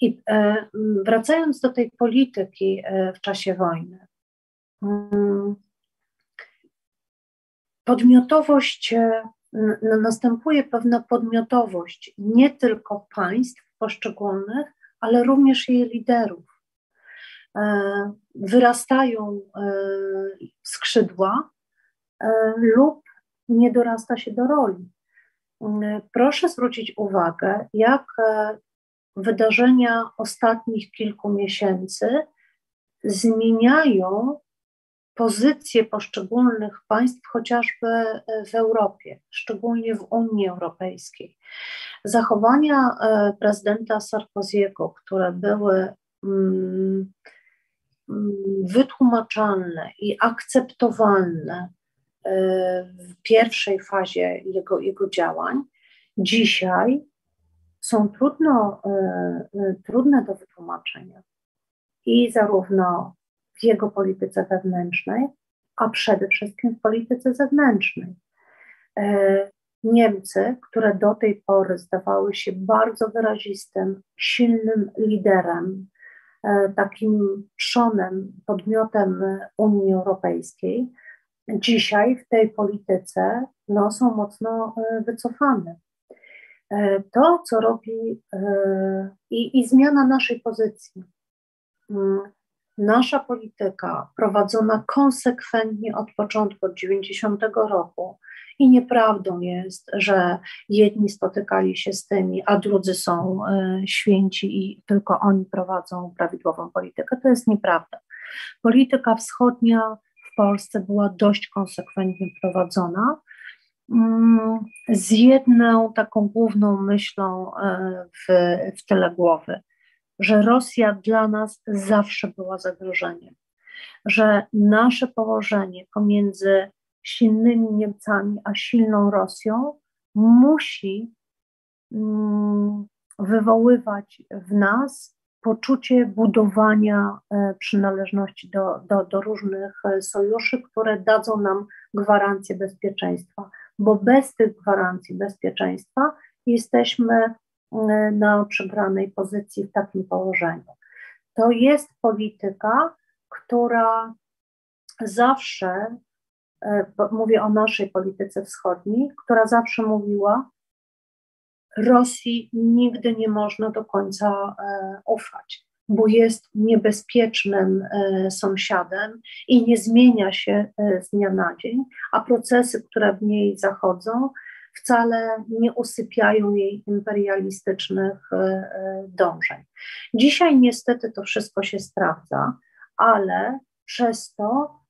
I wracając do tej polityki w czasie wojny, podmiotowość, następuje pewna podmiotowość nie tylko państw poszczególnych, ale również jej liderów. Wyrastają skrzydła lub nie dorasta się do roli. Proszę zwrócić uwagę, jak wydarzenia ostatnich kilku miesięcy zmieniają pozycje poszczególnych państw, chociażby w Europie, szczególnie w Unii Europejskiej. Zachowania prezydenta Sarkozy'ego, które były mm, wytłumaczalne i akceptowalne w pierwszej fazie jego, jego działań, dzisiaj są trudno, trudne do wytłumaczenia i zarówno w jego polityce wewnętrznej, a przede wszystkim w polityce zewnętrznej. Niemcy, które do tej pory zdawały się bardzo wyrazistym, silnym liderem, takim trzonem, podmiotem Unii Europejskiej, dzisiaj w tej polityce no, są mocno wycofane. To, co robi i, i zmiana naszej pozycji. Nasza polityka prowadzona konsekwentnie od początku, od dziewięćdziesiątego roku i nieprawdą jest, że jedni spotykali się z tymi, a drudzy są święci i tylko oni prowadzą prawidłową politykę. To jest nieprawda. Polityka wschodnia w Polsce była dość konsekwentnie prowadzona z jedną taką główną myślą w, w tyle głowy, że Rosja dla nas zawsze była zagrożeniem, że nasze położenie pomiędzy silnymi Niemcami a silną Rosją musi wywoływać w nas poczucie budowania przynależności do, do, do różnych sojuszy, które dadzą nam gwarancję bezpieczeństwa, bo bez tych gwarancji bezpieczeństwa jesteśmy na przegranej pozycji w takim położeniu. To jest polityka, która zawsze, mówię o naszej polityce wschodniej, która zawsze mówiła, Rosji nigdy nie można do końca ufać, bo jest niebezpiecznym sąsiadem i nie zmienia się z dnia na dzień, a procesy, które w niej zachodzą, wcale nie usypiają jej imperialistycznych dążeń. Dzisiaj niestety to wszystko się sprawdza, ale przez to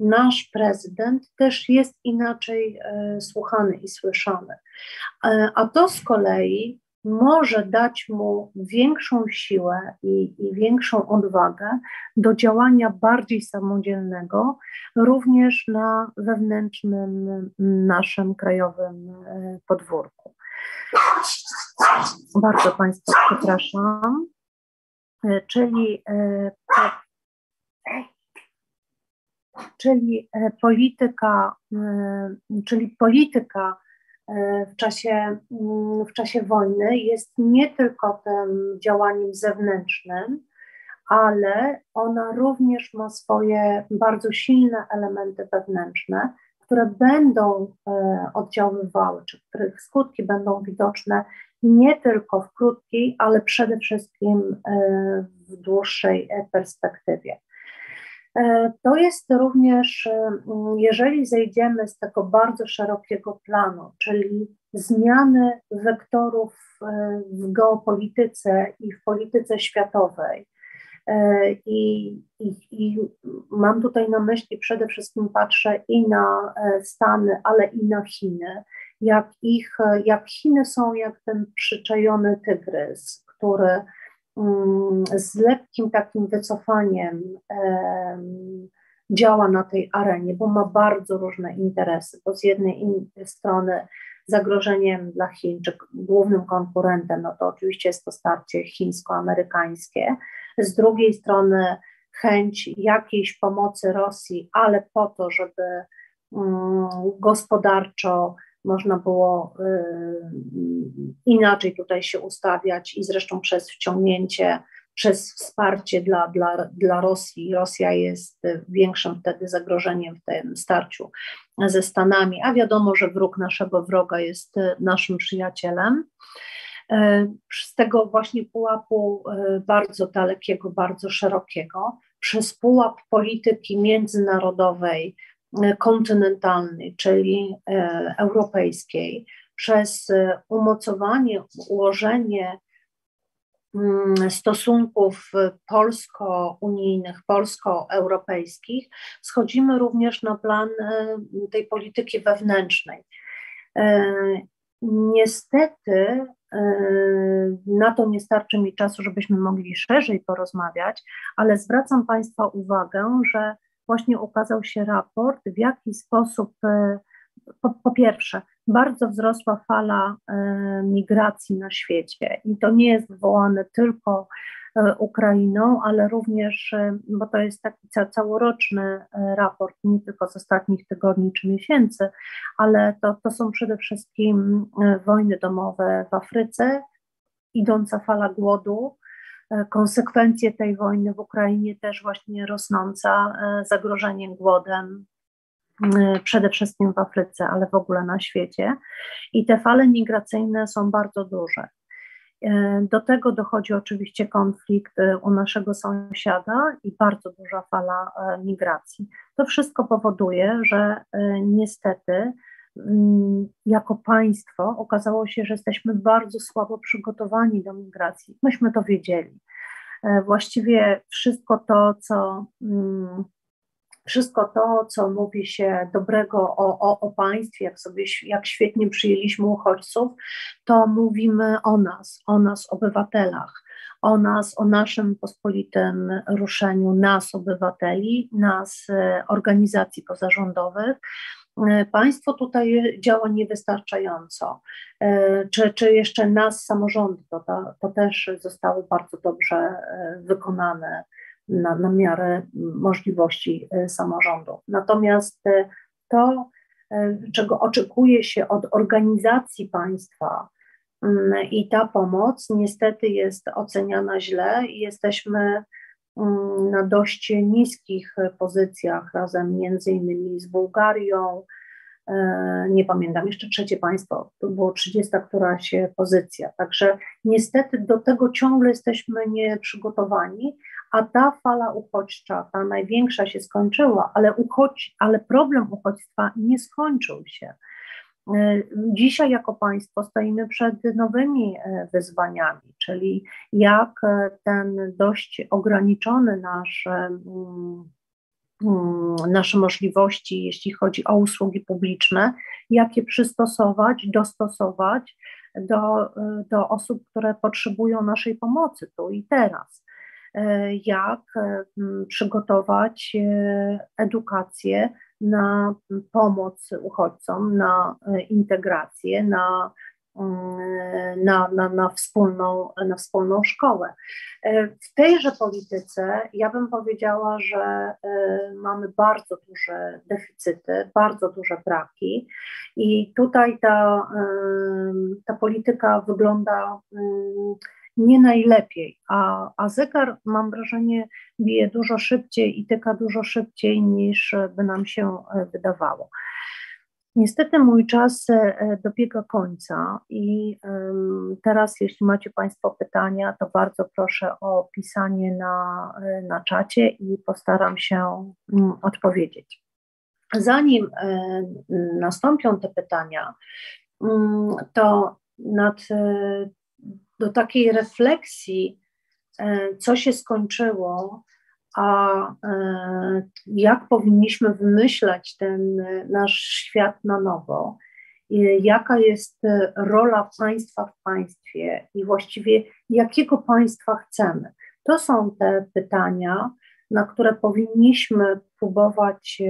nasz prezydent też jest inaczej słuchany i słyszany. A to z kolei może dać mu większą siłę i, i większą odwagę do działania bardziej samodzielnego również na wewnętrznym naszym krajowym podwórku. Bardzo Państwa przepraszam. Czyli, czyli polityka, czyli polityka W czasie, w czasie wojny jest nie tylko tym działaniem zewnętrznym, ale ona również ma swoje bardzo silne elementy wewnętrzne, które będą oddziaływały, czy których skutki będą widoczne nie tylko w krótkiej, ale przede wszystkim w dłuższej perspektywie. To jest również, jeżeli zejdziemy z tego bardzo szerokiego planu, czyli zmiany wektorów w geopolityce i w polityce światowej, i, i, i mam tutaj na myśli przede wszystkim, patrzę i na Stany, ale i na Chiny, jak, ich, jak Chiny są jak ten przyczajony tygrys, który z lekkim takim wycofaniem e, działa na tej arenie, bo ma bardzo różne interesy, bo z jednej strony zagrożeniem dla Chin, czy głównym konkurentem, no to oczywiście jest to starcie chińsko-amerykańskie, z drugiej strony chęć jakiejś pomocy Rosji, ale po to, żeby mm, gospodarczo można było inaczej tutaj się ustawiać i zresztą przez wciągnięcie, przez wsparcie dla, dla, dla Rosji. Rosja jest większym wtedy zagrożeniem w tym starciu ze Stanami, a wiadomo, że wróg naszego wroga jest naszym przyjacielem. z tego właśnie pułapu bardzo dalekiego, bardzo szerokiego, przez pułap polityki międzynarodowej, kontynentalnej, czyli europejskiej, przez umocowanie, ułożenie stosunków polsko-unijnych, polsko-europejskich, schodzimy również na plan tej polityki wewnętrznej. Niestety na to nie starczy mi czasu, żebyśmy mogli szerzej porozmawiać, ale zwracam Państwa uwagę, że właśnie ukazał się raport, w jaki sposób, po, po pierwsze, bardzo wzrosła fala migracji na świecie i to nie jest wywołane tylko Ukrainą, ale również, bo to jest taki całoroczny raport, nie tylko z ostatnich tygodni czy miesięcy, ale to, to są przede wszystkim wojny domowe w Afryce, idąca fala głodu, konsekwencje tej wojny w Ukrainie też właśnie rosnąca, zagrożenie głodem, przede wszystkim w Afryce, ale w ogóle na świecie. I te fale migracyjne są bardzo duże. Do tego dochodzi oczywiście konflikt u naszego sąsiada i bardzo duża fala migracji. To wszystko powoduje, że niestety jako państwo okazało się, że jesteśmy bardzo słabo przygotowani do migracji. Myśmy to wiedzieli. Właściwie wszystko to, co... Wszystko to, co mówi się dobrego o, o, o państwie, jak sobie, jak świetnie przyjęliśmy uchodźców, to mówimy o nas, o nas obywatelach, o nas, o naszym pospolitym ruszeniu, nas obywateli, nas organizacji pozarządowych. Państwo tutaj działa niewystarczająco, czy, czy jeszcze nas samorządy, to, to też zostały bardzo dobrze wykonane. Na, na miarę możliwości samorządu. Natomiast to, czego oczekuje się od organizacji państwa i ta pomoc niestety jest oceniana źle i jesteśmy na dość niskich pozycjach razem między innymi z Bułgarią, nie pamiętam, jeszcze trzecie państwo, to było trzydziesta któraś pozycja. Także niestety do tego ciągle jesteśmy nieprzygotowani, a ta fala uchodźcza, ta największa się skończyła, ale, uchodź, ale problem uchodźstwa nie skończył się. Dzisiaj jako państwo stoimy przed nowymi wyzwaniami, czyli jak ten dość ograniczony nasz nasze możliwości, jeśli chodzi o usługi publiczne, jak je przystosować, dostosować do, do osób, które potrzebują naszej pomocy tu i teraz. Jak przygotować edukację na pomoc uchodźcom, na integrację, na Na, na, na, wspólną, na wspólną szkołę. W tejże polityce ja bym powiedziała, że mamy bardzo duże deficyty, bardzo duże braki i tutaj ta, ta polityka wygląda nie najlepiej, a, a zegar, mam wrażenie, bije dużo szybciej i tyka dużo szybciej niż by nam się wydawało. Niestety mój czas dobiega końca i teraz jeśli macie Państwo pytania, to bardzo proszę o pisanie na, na czacie i postaram się odpowiedzieć. Zanim nastąpią te pytania, to nad, do takiej refleksji, co się skończyło, a jak powinniśmy wymyślać ten nasz świat na nowo, jaka jest rola państwa w państwie i właściwie jakiego państwa chcemy. To są te pytania, na które powinniśmy próbować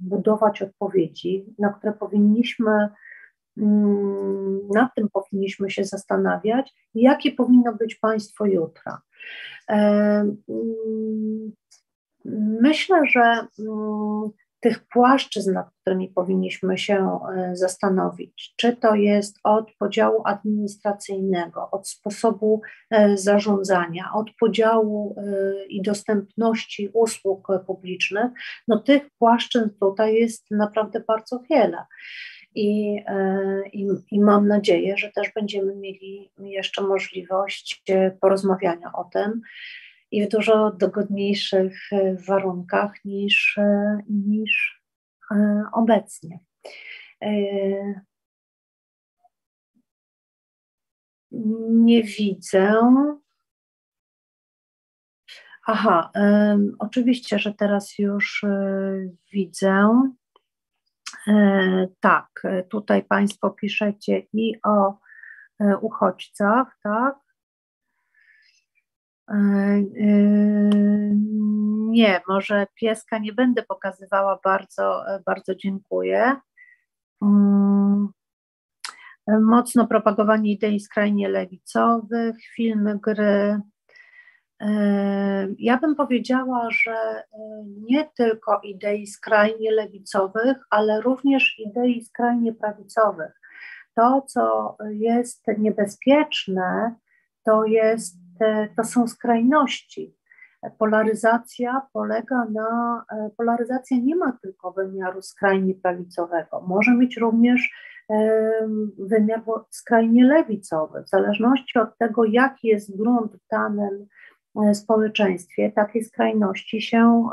budować odpowiedzi, na które powinniśmy, nad tym powinniśmy się zastanawiać, jakie powinno być państwo jutra. Myślę, że tych płaszczyzn, nad którymi powinniśmy się zastanowić, czy to jest od podziału administracyjnego, od sposobu zarządzania, od podziału i dostępności usług publicznych, no tych płaszczyzn tutaj jest naprawdę bardzo wiele. I, i, i mam nadzieję, że też będziemy mieli jeszcze możliwość porozmawiania o tym i w dużo dogodniejszych warunkach niż, niż obecnie. Nie widzę. Aha, um, oczywiście, że teraz już um, widzę. E, tak, tutaj Państwo piszecie i o e, uchodźcach, tak? E, e, nie, może pieska nie będę pokazywała, bardzo, bardzo dziękuję. Um, mocno propagowanie idei skrajnie lewicowych, filmy, gry. Ja bym powiedziała, że nie tylko idei skrajnie lewicowych, ale również idei skrajnie prawicowych. To, co jest niebezpieczne, to, jest, to są skrajności. Polaryzacja polega na, polaryzacja nie ma tylko wymiaru skrajnie prawicowego, może mieć również wymiar skrajnie lewicowy. W zależności od tego, jaki jest grunt w danym społeczeństwie, takie skrajności się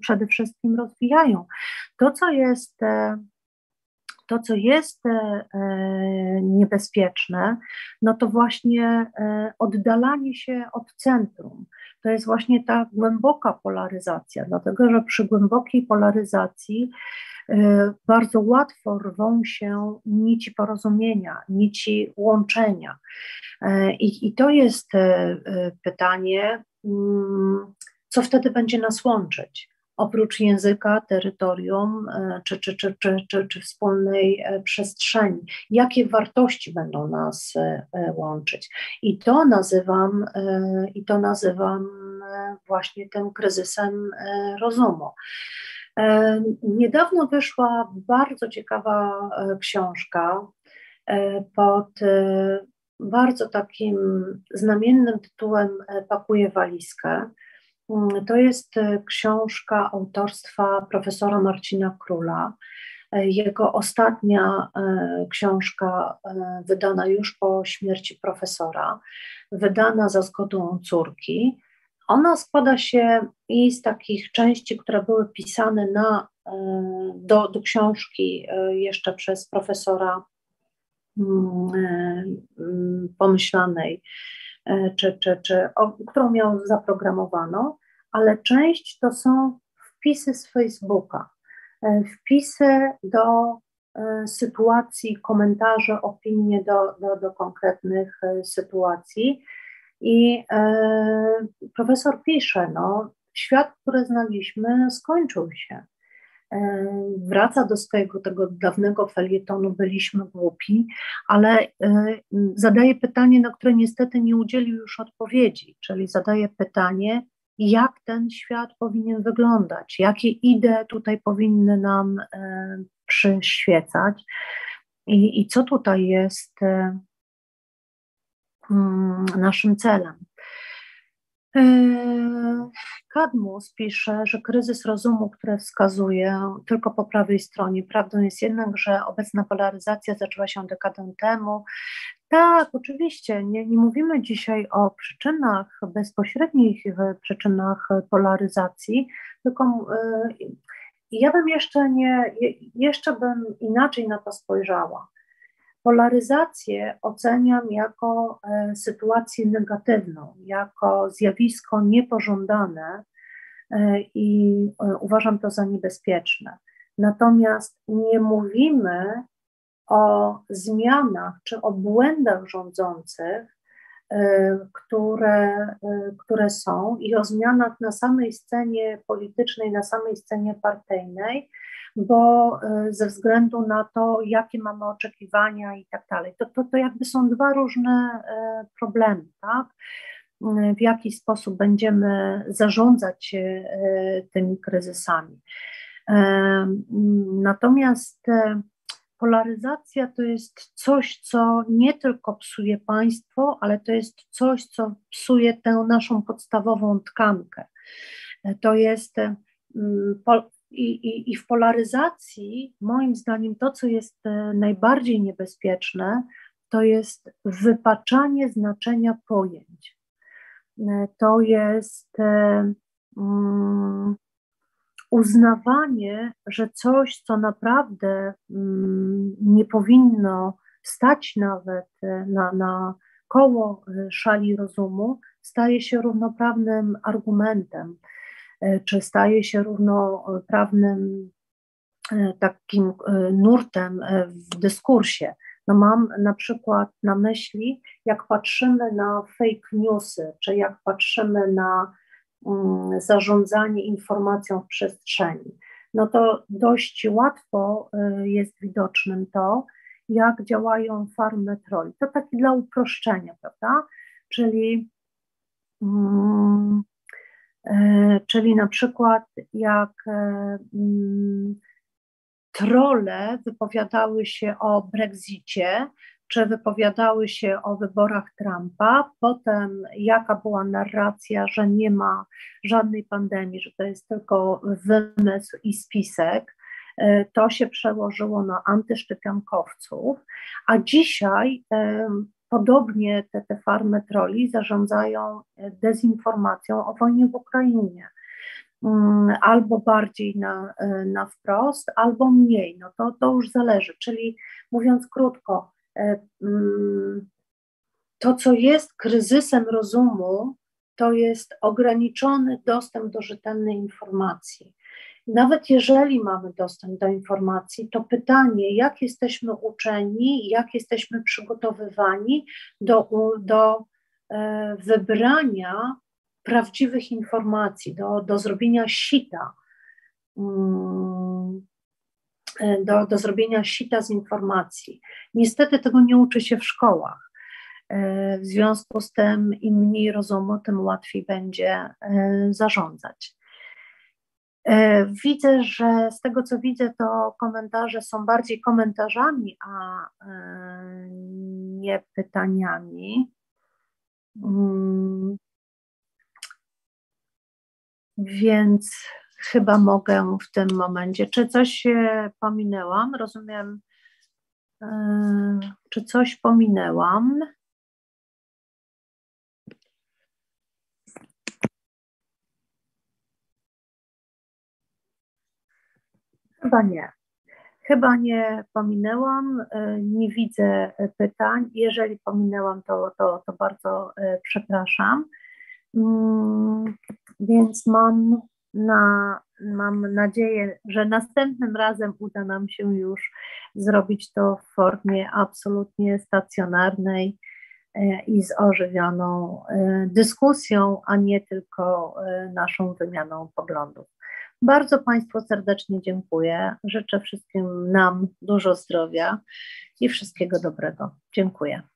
przede wszystkim rozwijają. To, co jest, to, co jest niebezpieczne, no to właśnie oddalanie się od centrum. To jest właśnie ta głęboka polaryzacja, dlatego że przy głębokiej polaryzacji bardzo łatwo rwą się nici porozumienia, nici łączenia. I, i to jest pytanie, co wtedy będzie nas łączyć? Oprócz języka, terytorium czy, czy, czy, czy, czy, czy wspólnej przestrzeni. Jakie wartości będą nas łączyć? I to nazywam, i to nazywam właśnie tym kryzysem rozumu. Niedawno wyszła bardzo ciekawa książka pod bardzo takim znamiennym tytułem „Pakuję walizkę”. To jest książka autorstwa profesora Marcina Króla. Jego ostatnia książka wydana już po śmierci profesora, wydana za zgodą córki. Ona składa się i z takich części, które były pisane na, do, do książki jeszcze przez profesora pomyślanej, czy, czy, czy, o, którą miał zaprogramowaną, ale część to są wpisy z Facebooka, wpisy do sytuacji, komentarze, opinie do, do, do konkretnych sytuacji. I e, profesor pisze, no, świat, który znaliśmy, skończył się. E, wraca do swojego tego dawnego felietonu, byliśmy głupi, ale e, zadaje pytanie, na które niestety nie udzielił już odpowiedzi, czyli zadaje pytanie, jak ten świat powinien wyglądać, jakie idee tutaj powinny nam e, przyświecać i, i co tutaj jest... E, naszym celem. Kadmus pisze, że kryzys rozumu, który wskazuje tylko po prawej stronie. Prawdą jest jednak, że obecna polaryzacja zaczęła się dekadę temu. Tak, oczywiście, nie, nie mówimy dzisiaj o przyczynach, bezpośrednich przyczynach polaryzacji, tylko yy, ja bym jeszcze nie, jeszcze bym inaczej na to spojrzała. Polaryzację oceniam jako e, sytuację negatywną, jako zjawisko niepożądane e, i e, uważam to za niebezpieczne. Natomiast nie mówimy o zmianach czy o błędach rządzących, e, które, e, które są i o zmianach na samej scenie politycznej, na samej scenie partyjnej, bo ze względu na to, jakie mamy oczekiwania i tak dalej. To, to, to jakby są dwa różne problemy, tak? W jaki sposób będziemy zarządzać tymi kryzysami. Natomiast polaryzacja to jest coś, co nie tylko psuje państwo, ale to jest coś, co psuje tę naszą podstawową tkankę. To jest... I, i, I w polaryzacji, moim zdaniem, to, co jest najbardziej niebezpieczne, to jest wypaczanie znaczenia pojęć. To jest um, uznawanie, że coś, co naprawdę um, nie powinno stać nawet na, na koło szali rozumu, staje się równoprawnym argumentem, czy staje się równoprawnym takim nurtem w dyskursie. No mam na przykład na myśli, jak patrzymy na fake newsy, czy jak patrzymy na um, zarządzanie informacją w przestrzeni, no to dość łatwo y, jest widocznym to, jak działają farmy trolli. To taki dla uproszczenia, prawda? Czyli, mm, y, czyli na przykład jak mm, trolle wypowiadały się o Brexicie, czy wypowiadały się o wyborach Trumpa, potem jaka była narracja, że nie ma żadnej pandemii, że to jest tylko wymysł i spisek, to się przełożyło na antyszczepionkowców, a dzisiaj y, podobnie te, te farmy trolli zarządzają dezinformacją o wojnie w Ukrainie. Albo bardziej na, na wprost, albo mniej, no to, to już zależy, czyli mówiąc krótko, to, co jest kryzysem rozumu, to jest ograniczony dostęp do rzetelnej informacji. Nawet jeżeli mamy dostęp do informacji, to pytanie, jak jesteśmy uczeni, jak jesteśmy przygotowywani do, do wybrania prawdziwych informacji, do, do zrobienia sita, do, do zrobienia sita z informacji. Niestety tego nie uczy się w szkołach. W związku z tym im mniej rozumu, tym łatwiej będzie zarządzać. Widzę, że z tego, co widzę, to komentarze są bardziej komentarzami, a nie pytaniami. Więc chyba mogę w tym momencie. Czy coś pominęłam? Rozumiem. Czy coś pominęłam? Chyba nie. Chyba nie pominęłam. Nie widzę pytań. Jeżeli pominęłam, to, to, to bardzo przepraszam. Mm, więc mam, na, mam nadzieję, że następnym razem uda nam się już zrobić to w formie absolutnie stacjonarnej e, i z ożywioną e, dyskusją, a nie tylko e, naszą wymianą poglądów. Bardzo Państwu serdecznie dziękuję. Życzę wszystkim nam dużo zdrowia i wszystkiego dobrego. Dziękuję.